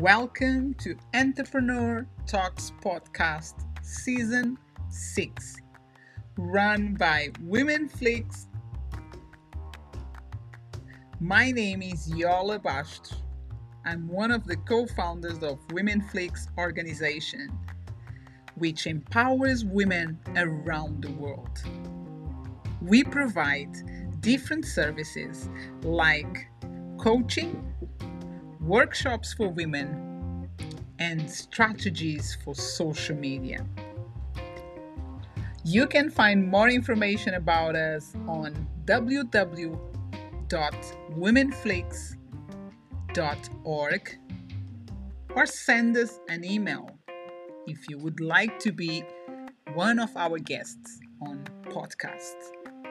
Welcome to Entrepreneur Talks Podcast Season 6, run by WomenFlix. My name is Yola Bastos. I'm one of the co-founders of WomenFlix organization, which empowers women around the world. We provide different services like coaching, workshops for women, and strategies for social media. You can find more information about us on www.womenflix.org or send us an email if you would like to be one of our guests on podcast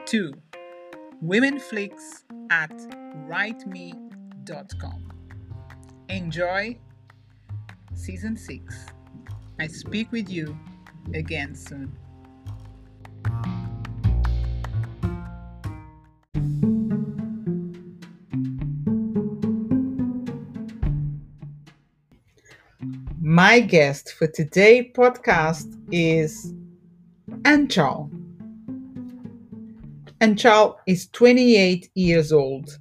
to womenflix@writeme.com. Enjoy Season 6. I speak with you again soon. My guest for today's podcast is Aanchal. Aanchal is 28 years old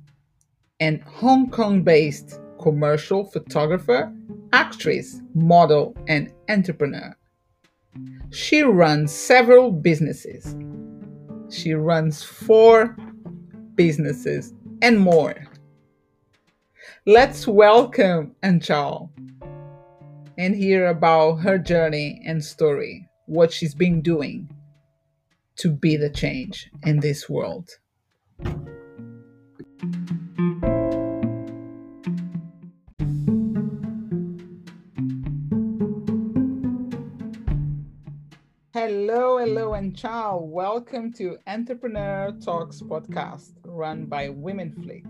and Hong Kong-based commercial photographer, actress, model, and entrepreneur. She runs several businesses. She runs 4 businesses and more. Let's welcome Aanchal and hear about her journey and story, what she's been doing to be the change in this world. Hello, Aanchal. Welcome to Entrepreneur Talks podcast run by WomenFlix.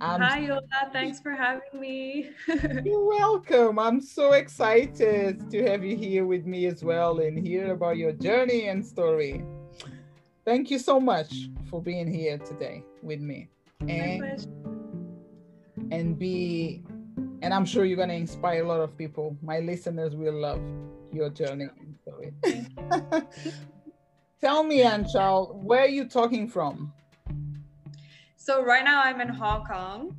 Hi, Yola. Thanks for having me. You're welcome. I'm so excited to have you here with me as well and hear about your journey and story. Thank you so much for being here today with me. And I'm sure you're going to inspire a lot of people. My listeners will love your journey. Tell me, Aanchal, where are you talking from? So right now I'm in Hong Kong,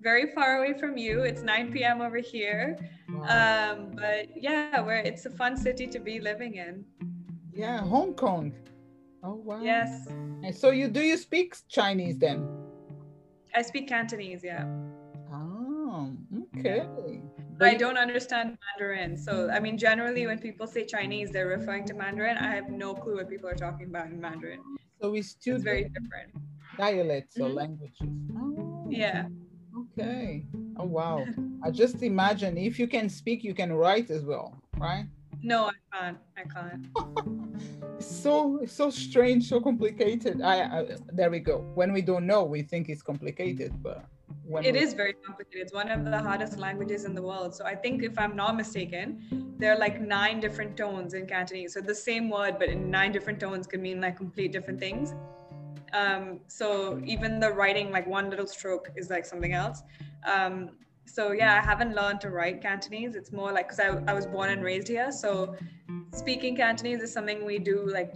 very far away from you. It's 9 p.m. over here. Wow. It's a fun city to be living in. Yeah, Hong Kong. Oh, wow. Yes. And so do you speak Chinese then? I speak Cantonese, yeah. Oh, okay. I don't understand Mandarin. So, I mean, generally when people say Chinese, they're referring to Mandarin. I have no clue what people are talking about in Mandarin. So it's very different. Dialects or languages. Oh, yeah. Okay. Oh, wow. I just imagine if you can speak, you can write as well, right? No, I can't. It's so strange, so complicated. There we go. When we don't know, we think it's complicated, but... It is very complicated. It's one of the hardest languages in the world. So I think if I'm not mistaken, there are like 9 different tones in Cantonese. So the same word, but in 9 different tones can mean like complete different things. So even the writing, like one little stroke is like something else. I haven't learned to write Cantonese. It's more like, because I was born and raised here. So speaking Cantonese is something we do, like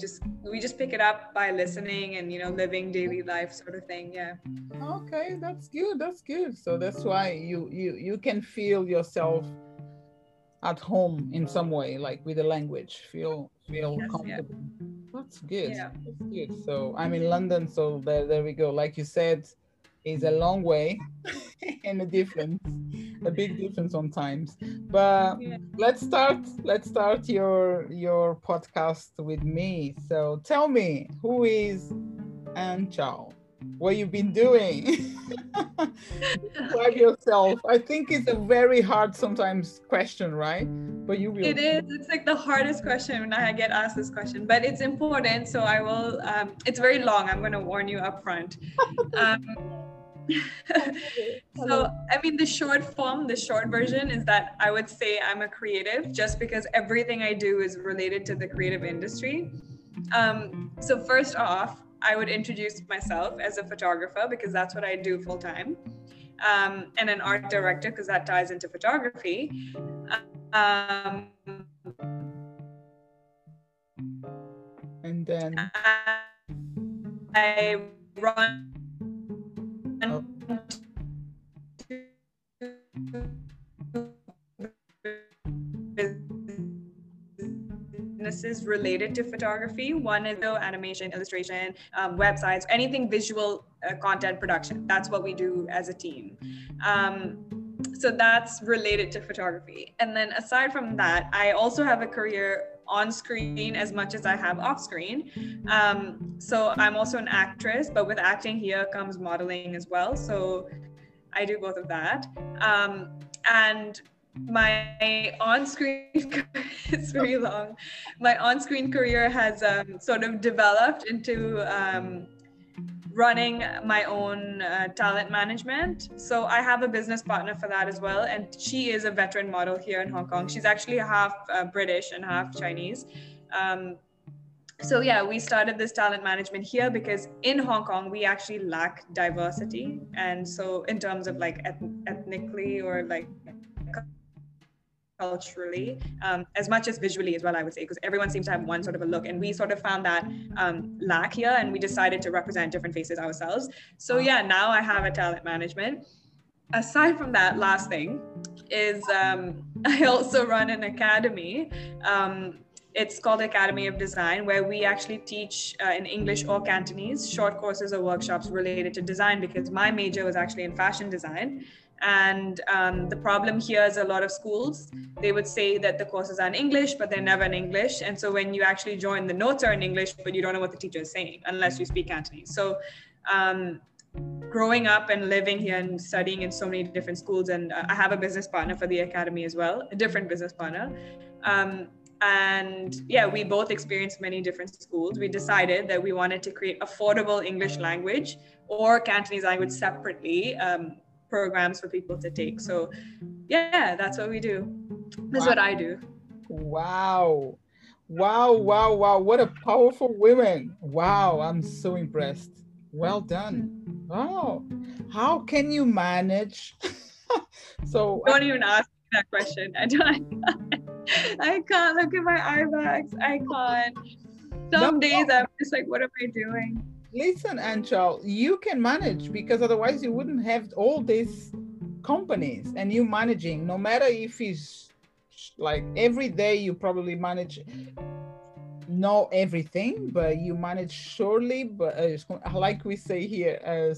we just pick it up by listening and, living daily life sort of thing. Yeah. Okay. That's good. So that's why you can feel yourself at home in some way, like with the language, feel comfortable. Yeah. That's good. Yeah. That's good. So I'm in London. So there we go. Like you said, it's a long way and a big difference sometimes. But yeah. Let's start your podcast with me. So tell me, who is Aanchal? What you've been doing? Describe yourself. I think it's a very hard sometimes question, right? But you will. It is. It's like the hardest question when I get asked this question, but it's important. So I will. It's very long. I'm going to warn you up front. So, I mean, the short version is that I would say I'm a creative just because everything I do is related to the creative industry. So first off, I would introduce myself as a photographer because that's what I do full time. and an art director, because that ties into photography. And then I run businesses related to photography. One is animation, illustration, websites, anything visual content production. That's what we do as a team. So that's related to photography. And then aside from that, I also have a career on screen as much as I have off screen. So I'm also an actress, but with acting here comes modeling as well. So I do both of that. And my on-screen, it's very long. My on-screen career has sort of developed into running my own talent management. So I have a business partner for that as well. And she is a veteran model here in Hong Kong. She's actually half British and half Chinese. So yeah, we started this talent management here because in Hong Kong, we actually lack diversity. And so in terms of like ethnically or like culturally, as much as visually as well, I would say, because everyone seems to have one sort of a look, and we sort of found that lack here, and we decided to represent different faces ourselves. So yeah, now I have a talent management. Aside from that, last thing is I also run an academy. It's called Academy of Design, where we actually teach in English or Cantonese short courses or workshops related to design, because my major was actually in fashion design. And the problem here is a lot of schools, they would say that the courses are in English, but they're never in English. And so when you actually join, the notes are in English, but you don't know what the teacher is saying unless you speak Cantonese. So growing up and living here and studying in so many different schools, and I have a business partner for the academy as well, a different business partner. And yeah, we both experienced many different schools. We decided that we wanted to create affordable English language or Cantonese language separately programs for people to take. So yeah, that's what we do. That's what I do. Wow. Wow, wow, wow. What a powerful woman. Wow, I'm so impressed. Well done. Wow. How can you manage? So don't even ask me that question. I can't look at my eye bags. I can't. Some days I'm just like, what am I doing? Listen, Aanchal, you can manage, because otherwise you wouldn't have all these companies and you managing, no matter if it's like every day you probably manage, not everything, but you manage surely, but like we say here,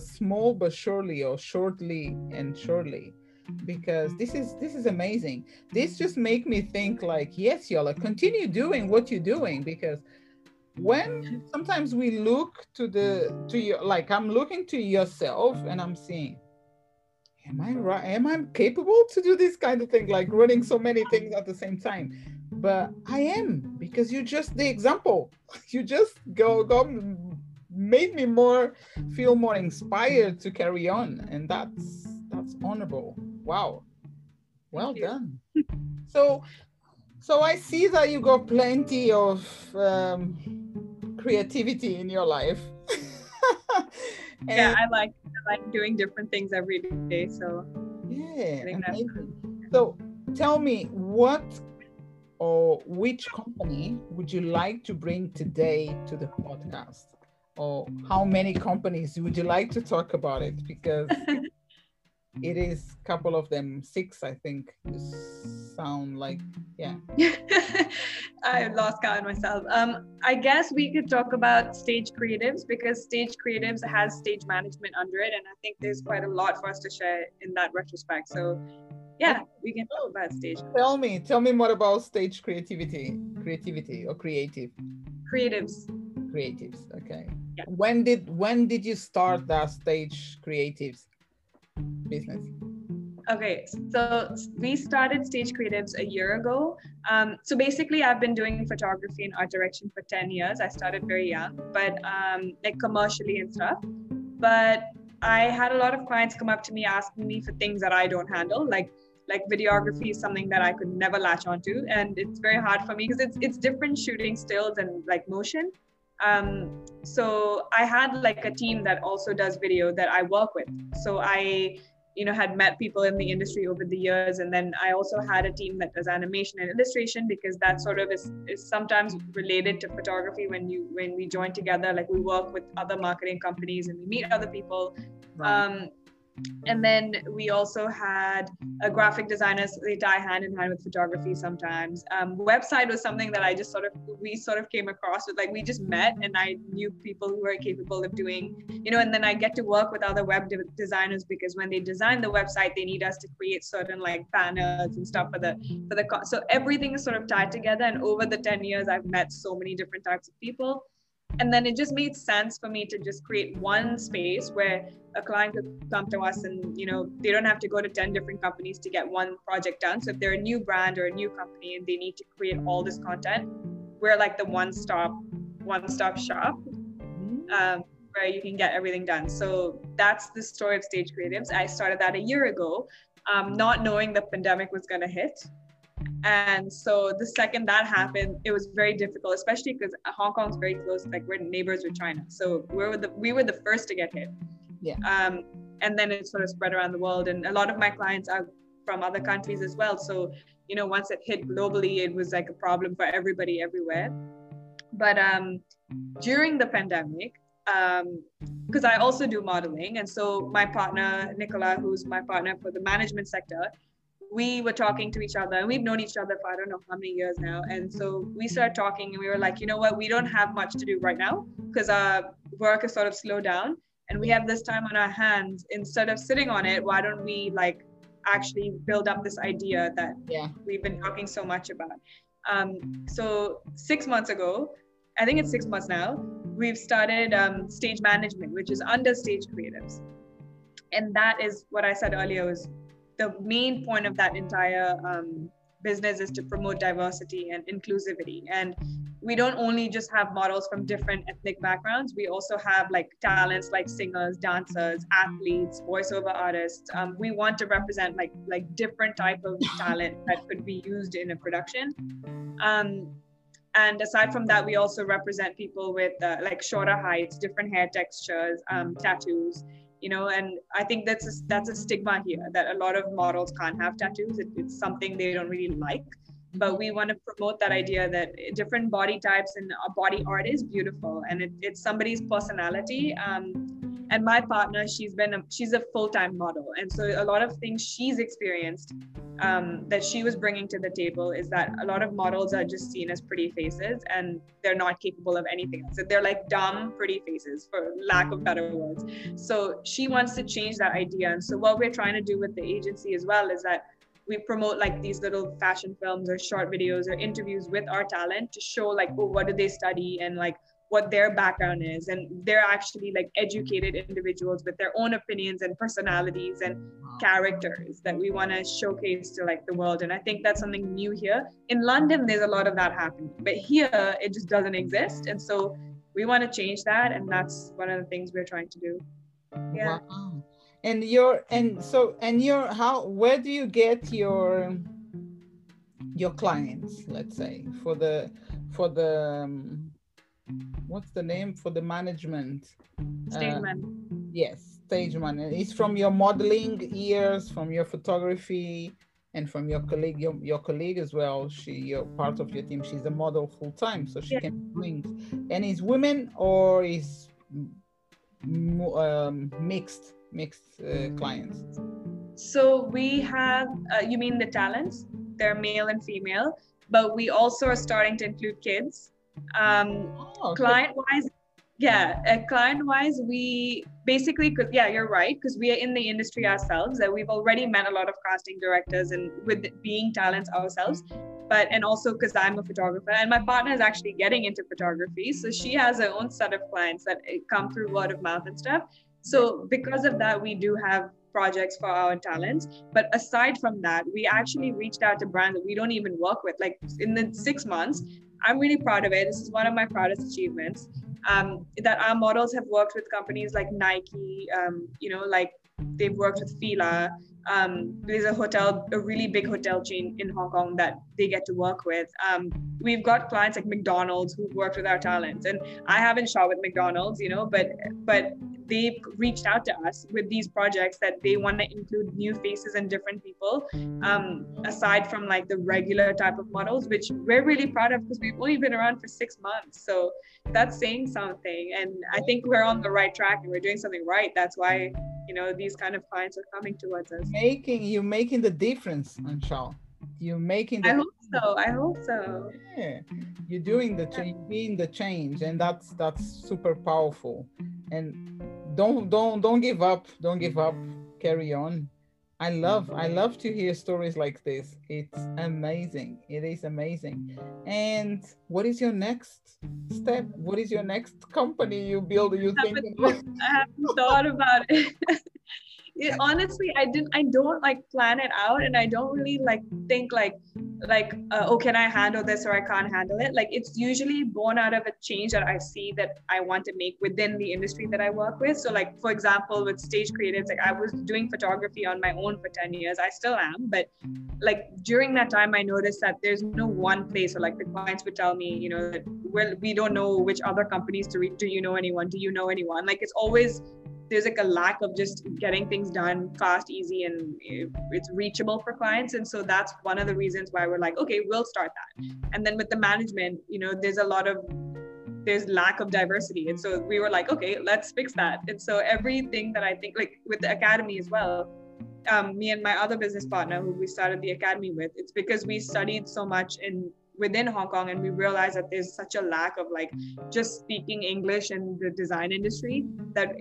small but surely, or shortly and surely. Because this is amazing. This just make me think like, yes, y'all, continue doing what you're doing, because when sometimes we look to your, like I'm looking to yourself and I'm seeing, am I right? Am I capable to do this kind of thing? Like running so many things at the same time, but I am, because you're just the example. You just go made me feel more inspired to carry on, and that's honorable. Wow, well done. So I see that you got plenty of creativity in your life. Yeah, I like doing different things every day. So yeah, so tell me, what or which company would you like to bring today to the podcast, or how many companies would you like to talk about it? Because it is a couple of them, 6, I think. Sound like, yeah. I lost count myself. I guess we could talk about Stage Creatives, because Stage Creatives has stage management under it, and I think there's quite a lot for us to share in that retrospect. So yeah, we can talk about stage. Tell me more about stage creatives. Okay, yeah. When did you start that Stage Creatives business? Okay, so we started Stage Creatives a year ago. So basically, I've been doing photography and art direction for 10 years. I started very young, but like commercially and stuff. But I had a lot of clients come up to me asking me for things that I don't handle, like videography is something that I could never latch onto, and it's very hard for me because it's different shooting stills and like motion. So I had like a team that also does video that I work with. So I, had met people in the industry over the years. And then I also had a team that does animation and illustration, because that sort of is sometimes related to photography. When we join together, like we work with other marketing companies and we meet other people. Right. And then we also had a graphic designer, so they tie hand in hand with photography sometimes. Website was something that I just we came across with, like we just met, and I knew people who were capable of doing, and then I get to work with other web designers, because when they design the website, they need us to create certain like banners and stuff for the so everything is sort of tied together. And over the 10 years, I've met so many different types of people. And then it just made sense for me to just create one space where a client could come to us and, they don't have to go to 10 different companies to get one project done. So if they're a new brand or a new company and they need to create all this content, we're like the one-stop shop where you can get everything done. So that's the story of Stage Creatives. I started that a year ago, not knowing the pandemic was going to hit. And so the second that happened, it was very difficult, especially because Hong Kong's very close, like we're neighbors with China. So we were the first to get hit. Yeah. And then it sort of spread around the world. And a lot of my clients are from other countries as well. So, once it hit globally, it was like a problem for everybody everywhere. But during the pandemic, because I also do modeling. And so my partner, Nicola, who's my partner for the management sector, we were talking to each other, and we've known each other for I don't know how many years now. And so we started talking, and we were like, we don't have much to do right now because our work is sort of slowed down, and we have this time on our hands. Instead of sitting on it, why don't we like actually build up this idea that we've been talking so much about? So 6 months ago, I think it's 6 months now, we've started Stage Management, which is under Stage Creatives. And that is what I said earlier is, the main point of that entire business is to promote diversity and inclusivity. And we don't only just have models from different ethnic backgrounds. We also have like talents like singers, dancers, athletes, voiceover artists. We want to represent like different type of talent that could be used in a production. And aside from that, we also represent people with like shorter heights, different hair textures, tattoos. And I think that's a stigma here that a lot of models can't have tattoos. It's something they don't really like, but we want to promote that idea that different body types and body art is beautiful, and it's somebody's personality. And my partner, she's a full-time model. And so a lot of things she's experienced that she was bringing to the table is that a lot of models are just seen as pretty faces, and they're not capable of anything else. So they're like dumb pretty faces, for lack of better words. So she wants to change that idea. And so what we're trying to do with the agency as well is that we promote like these little fashion films or short videos or interviews with our talent to show like, oh, what do they study, and like what their background is, and they're actually like educated individuals with their own opinions and personalities and characters that we want to showcase to like the world. And I think that's something new here. In London, there's a lot of that happening, but here it just doesn't exist. And so we want to change that, and that's one of the things we're trying to do. Yeah. Wow. Where do you get your clients? Let's say for the what's the name for the management? Stage man. Yes, Stage man. It's from your modeling years, from your photography, and from your colleague. Your colleague as well. You're part of your team. She's a model full time, so she can bring. And is women or is mixed clients? So we have. You mean the talents? They're male and female, but we also are starting to include kids. Okay. Client-wise, we basically, you're right, because we are in the industry ourselves, that we've already met a lot of casting directors and with being talents ourselves, and also because I'm a photographer and my partner is actually getting into photography. So she has her own set of clients that come through word of mouth and stuff. So because of that, we do have projects for our talents. But aside from that, we actually reached out to brands that we don't even work with. Like in the 6 months, I'm really proud of it. This is one of my proudest achievements, that our models have worked with companies like Nike, like they've worked with Fila. There's a really big hotel chain in Hong Kong that they get to work with. We've got clients like McDonald's who've worked with our talents, and I haven't shot with McDonald's, you know, but they've reached out to us with these projects that they want to include new faces and different people, aside from like the regular type of models, which we're really proud of because we've only been around for 6 months. So that's saying something. And I think we're on the right track and we're doing something right. That's why, you know, these kind of clients are coming towards us. You're making the difference, Aanchal. You're making the I hope so. Yeah. You're doing the change, being the change, and that's super powerful. And don't give up. Don't give up. Carry on. I love to hear stories like this. It's amazing. It is amazing. And what is your next step? What is your next company you build? I haven't thought about it. Honestly, I don't like plan it out, and I don't really like think like, can I handle this or I can't handle it? Like, it's usually born out of a change that I see that I want to make within the industry that I work with. So like, for example, with Stage Creatives, like I was doing photography on my own for 10 years. I still am, but like during that time, I noticed that there's no one place. So like the clients would tell me, you know, that, well, we don't know which other companies to reach. Do you know anyone? Do you know anyone? Like, it's always, there's like a lack of just getting things done fast, easy, and it's reachable for clients. And so that's one of the reasons why we're like, okay, we'll start that. And then with the management, you know, there's lack of diversity. And so we were like, okay, let's fix that. And so everything that I think, like with the Academy as well, me and my other business partner who we started the Academy with, it's because we studied so much within Hong Kong, and we realized that there's such a lack of like just speaking English in the design industry that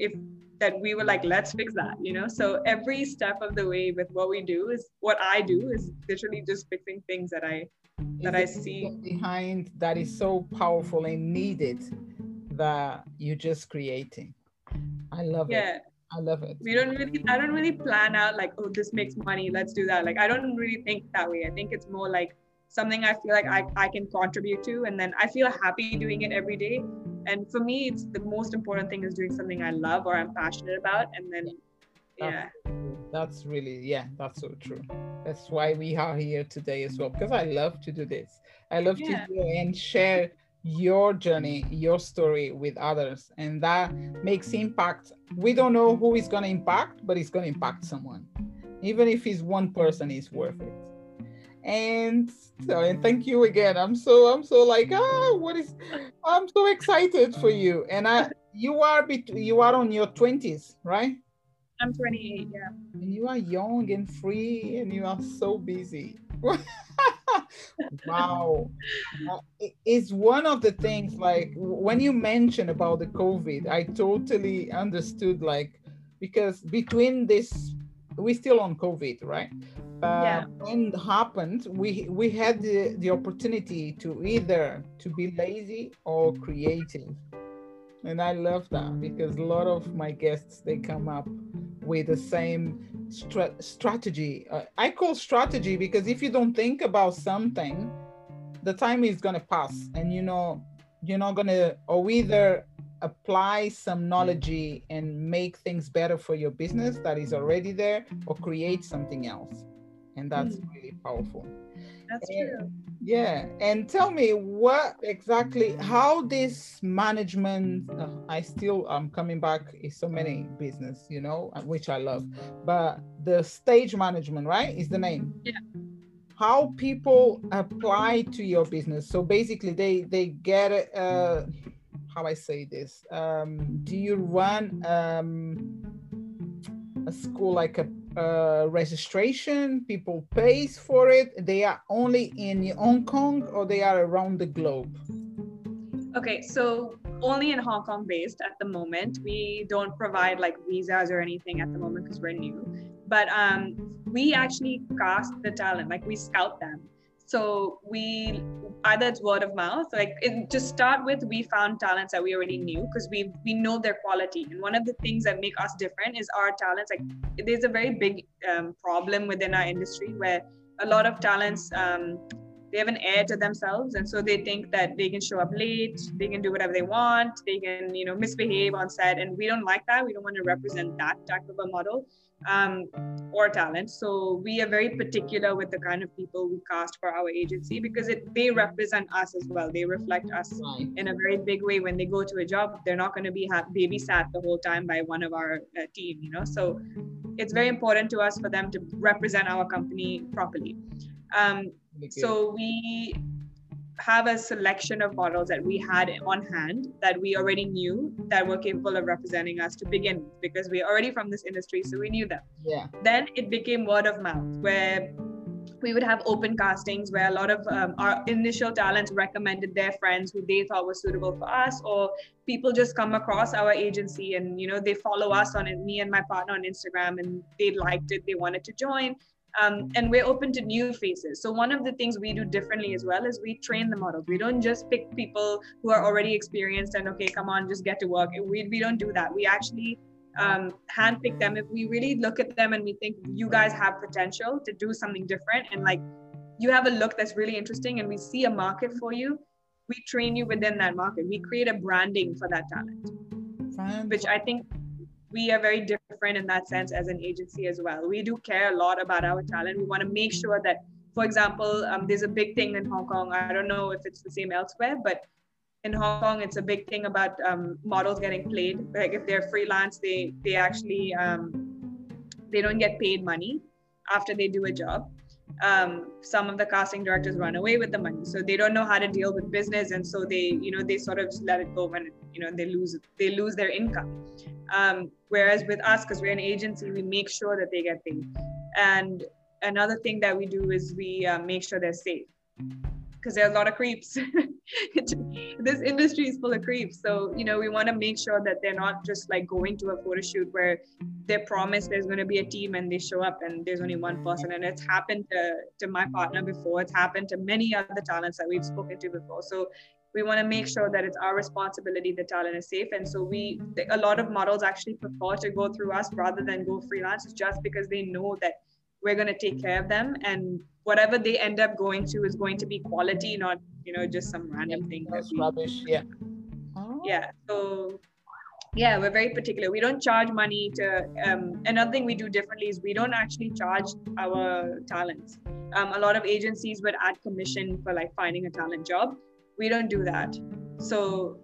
we were like, let's fix that, you know? So every step of the way with what I do is literally just fixing things that I see behind that is so powerful and needed that you're just creating. I love it. I don't really plan out like, oh, this makes money, let's do that. Like, I don't really think that way. I think it's more like something I feel like I can contribute to. And then I feel happy doing it every day. And for me, it's the most important thing is doing something I love or I'm passionate about. And then, that's so true. That's why we are here today as well, because I love to do this. I love to do and share your journey, your story with others. And that makes impact. We don't know who it's going to impact, but it's going to impact someone. Even if it's one person, it's worth it. And thank you again. I'm so excited for you. And you are on your 20s, right? I'm 28, yeah. And you are young and free, and you are so busy. Wow. It's one of the things, like when you mentioned about the COVID, I totally understood, like, because between this, we're still on COVID, right? When it happened, we had the opportunity to either to be lazy or creative. And I love that, because a lot of my guests, they come up with the same strategy. I call strategy because if you don't think about something, the time is going to pass, and you know, you're not going to, or either apply some knowledge and make things better for your business that is already there, or create something else. And that's really powerful. That's true. Yeah. And tell me how this management, I'm coming back, is so many business, you know, which I love, but the stage management, right, is the name. Yeah. How people apply to your business. So basically they get, how I say this, do you run a school, like a registration, people pays for it? They are only in Hong Kong, or they are around the globe? Okay, so only in Hong Kong based at the moment. We don't provide like visas or anything at the moment because we're new, but we actually cast the talent, like we scout them. So we, either it's word of mouth, to start with, we found talents that we already knew because we know their quality. And one of the things that make us different is our talents. Like, there's a very big problem within our industry where a lot of talents, they have an air to themselves, and so they think that they can show up late, they can do whatever they want, they can, you know, misbehave on set, and we don't like that. We don't want to represent that type of a model or talent. So we are very particular with the kind of people we cast for our agency, because they represent us as well. They reflect us in a very big way. When they go to a job, they're not going to be babysat the whole time by one of our team, you know. So it's very important to us for them to represent our company properly. So we have a selection of models that we had on hand that we already knew that were capable of representing us to begin with, because we're already from this industry, so we knew them. Yeah. Then it became word of mouth, where we would have open castings where a lot of our initial talents recommended their friends who they thought were suitable for us, or people just come across our agency and, you know, they follow us on it, me and my partner on Instagram, and they liked it, they wanted to join. And we're open to new faces. So one of the things we do differently as well is we train the models. We don't just pick people who are already experienced and, okay, come on, just get to work. We don't do that. We actually handpick them. If we really look at them and we think you guys have potential to do something different, and like you have a look that's really interesting and we see a market for you, we train you within that market. We create a branding for that talent, which I think we are very different in that sense as an agency as well. We do care a lot about our talent. We want to make sure that, for example, there's a big thing in Hong Kong. I don't know if it's the same elsewhere, but in Hong Kong, it's a big thing about models getting played. Like if they're freelance, they actually, they don't get paid money after they do a job. Some of the casting directors run away with the money, so they don't know how to deal with business, and so they, you know, they sort of just let it go when, you know, they lose their income. Whereas with us, because we're an agency, we make sure that they get paid. And another thing that we do is we make sure they're safe, because there are a lot of creeps. This industry is full of creeps. So, you know, we want to make sure that they're not just like going to a photo shoot where they're promised there's going to be a team and they show up and there's only one person. And it's happened to my partner before. It's happened to many other talents that we've spoken to before. So we want to make sure that it's our responsibility the talent is safe. And so a lot of models actually prefer to go through us rather than go freelance, just because they know that we're going to take care of them, and whatever they end up going to is going to be quality, not, you know, just some random thing. That's rubbish. Yeah. Oh. Yeah. So yeah, we're very particular. We don't charge money to, another thing we do differently is we don't actually charge our talents. A lot of agencies would add commission for like finding a talent job. We don't do that. So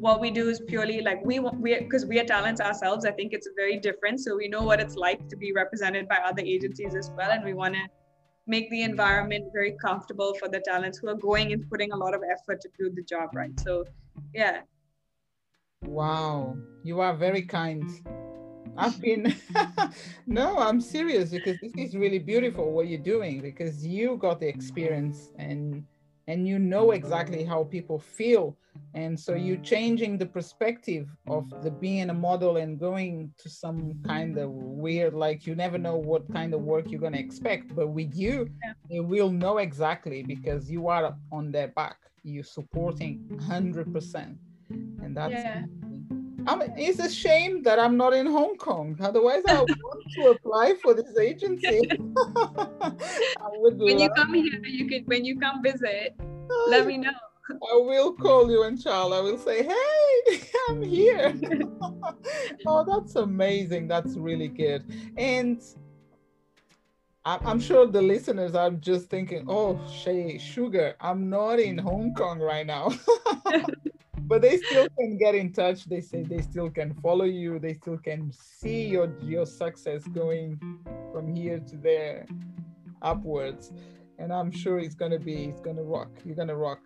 what we do is purely like because we are talents ourselves, I think it's very different. So we know what it's like to be represented by other agencies as well. And we want to make the environment very comfortable for the talents who are going and putting a lot of effort to do the job right. So, yeah. Wow, you are very kind. I've been, no, I'm serious, because this is really beautiful what you're doing, because you got the experience and you know exactly how people feel. And so you're changing the perspective of the being a model and going to some kind of weird, like you never know what kind of work you're going to expect. But with you, you will know exactly, because you are on their back. You're supporting 100%. And that's it's a shame that I'm not in Hong Kong. Otherwise, I want to apply for this agency. You come here, when you come visit, let me know. I will call you, Aanchal. I will say, hey, I'm here. Oh, that's amazing. That's really good. And I'm sure the listeners are just thinking, oh, sugar, I'm not in Hong Kong right now. But they still can get in touch. They say they still can follow you. They still can see your success going from here to there upwards. And I'm sure it's going to rock. You're going to rock.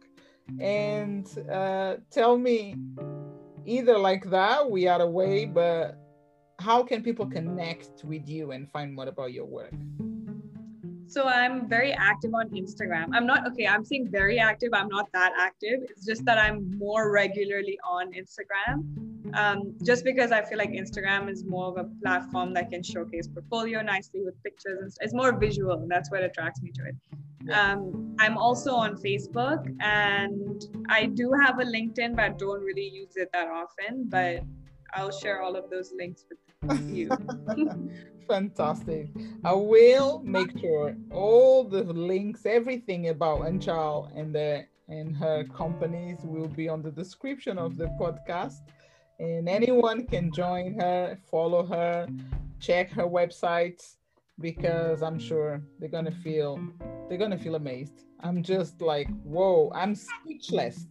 And tell me, either like that, we are away, but how can people connect with you and find more about your work? So I'm very active on Instagram. I'm saying very active. I'm not that active. It's just that I'm more regularly on Instagram, just because I feel like Instagram is more of a platform that can showcase portfolio nicely with pictures. And it's more visual. And that's what attracts me to it. I'm also on Facebook, and I do have a LinkedIn, but I don't really use it that often. But I'll share all of those links with you. Fantastic. I will make sure all the links, everything about Aanchal and her companies will be on the description of the podcast. And anyone can join her, follow her, check her websites, because I'm sure they're gonna feel amazed. I'm just like, whoa, I'm speechless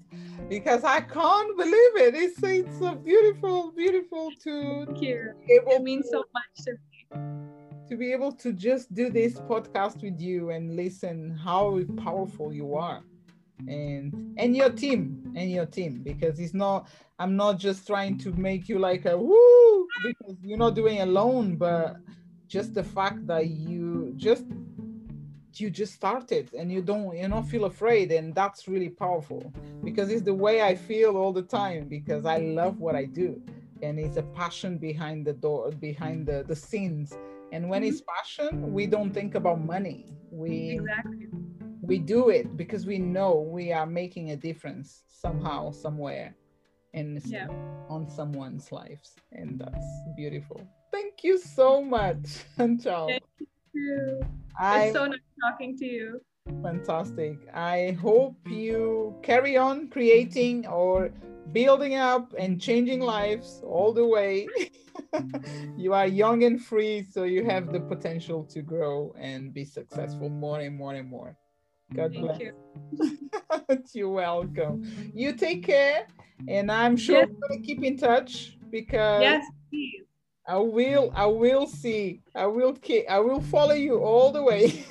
because I can't believe it. It's so beautiful, beautiful to it means so much to me. To be able to just do this podcast with you and listen how powerful you are. And your team, because it's not, I'm not just trying to make you like a woo, because you're not doing it alone, but just the fact that you just started and you don't feel afraid, and that's really powerful, because it's the way I feel all the time, because I love what I do, and it's a passion behind the door, behind the scenes. And when it's passion, we don't think about money. We do it because we know we are making a difference somehow, somewhere, and on someone's lives, and that's beautiful. Thank you so much, Aanchal. Thank you. It's so nice talking to you. Fantastic. I hope you carry on creating or building up and changing lives all the way. You are young and free, so you have the potential to grow and be successful more and more and more. God bless. Thank you. You're welcome. You take care, and I'm sure we're going to keep in touch, because please. I will follow you all the way.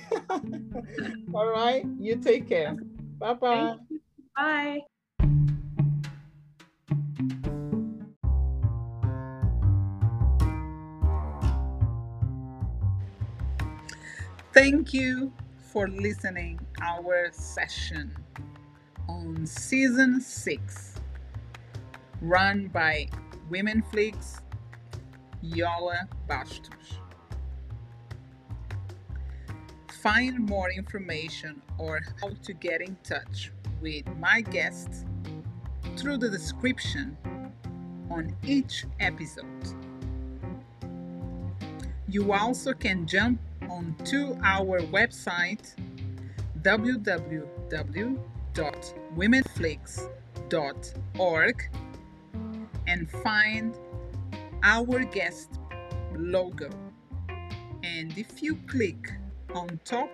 All right, you take care. Bye-bye. Bye. Thank you for listening our session on season 6, run by WomenFlix, Yola Bastos. Find more information or how to get in touch with my guests through the description on each episode. You also can jump onto our website www.womenflix.org and find our guest logo. And if you click on top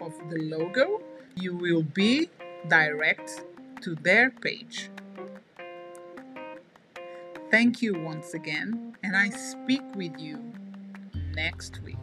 of the logo, you will be direct to their page. Thank you once again, and I speak with you next week.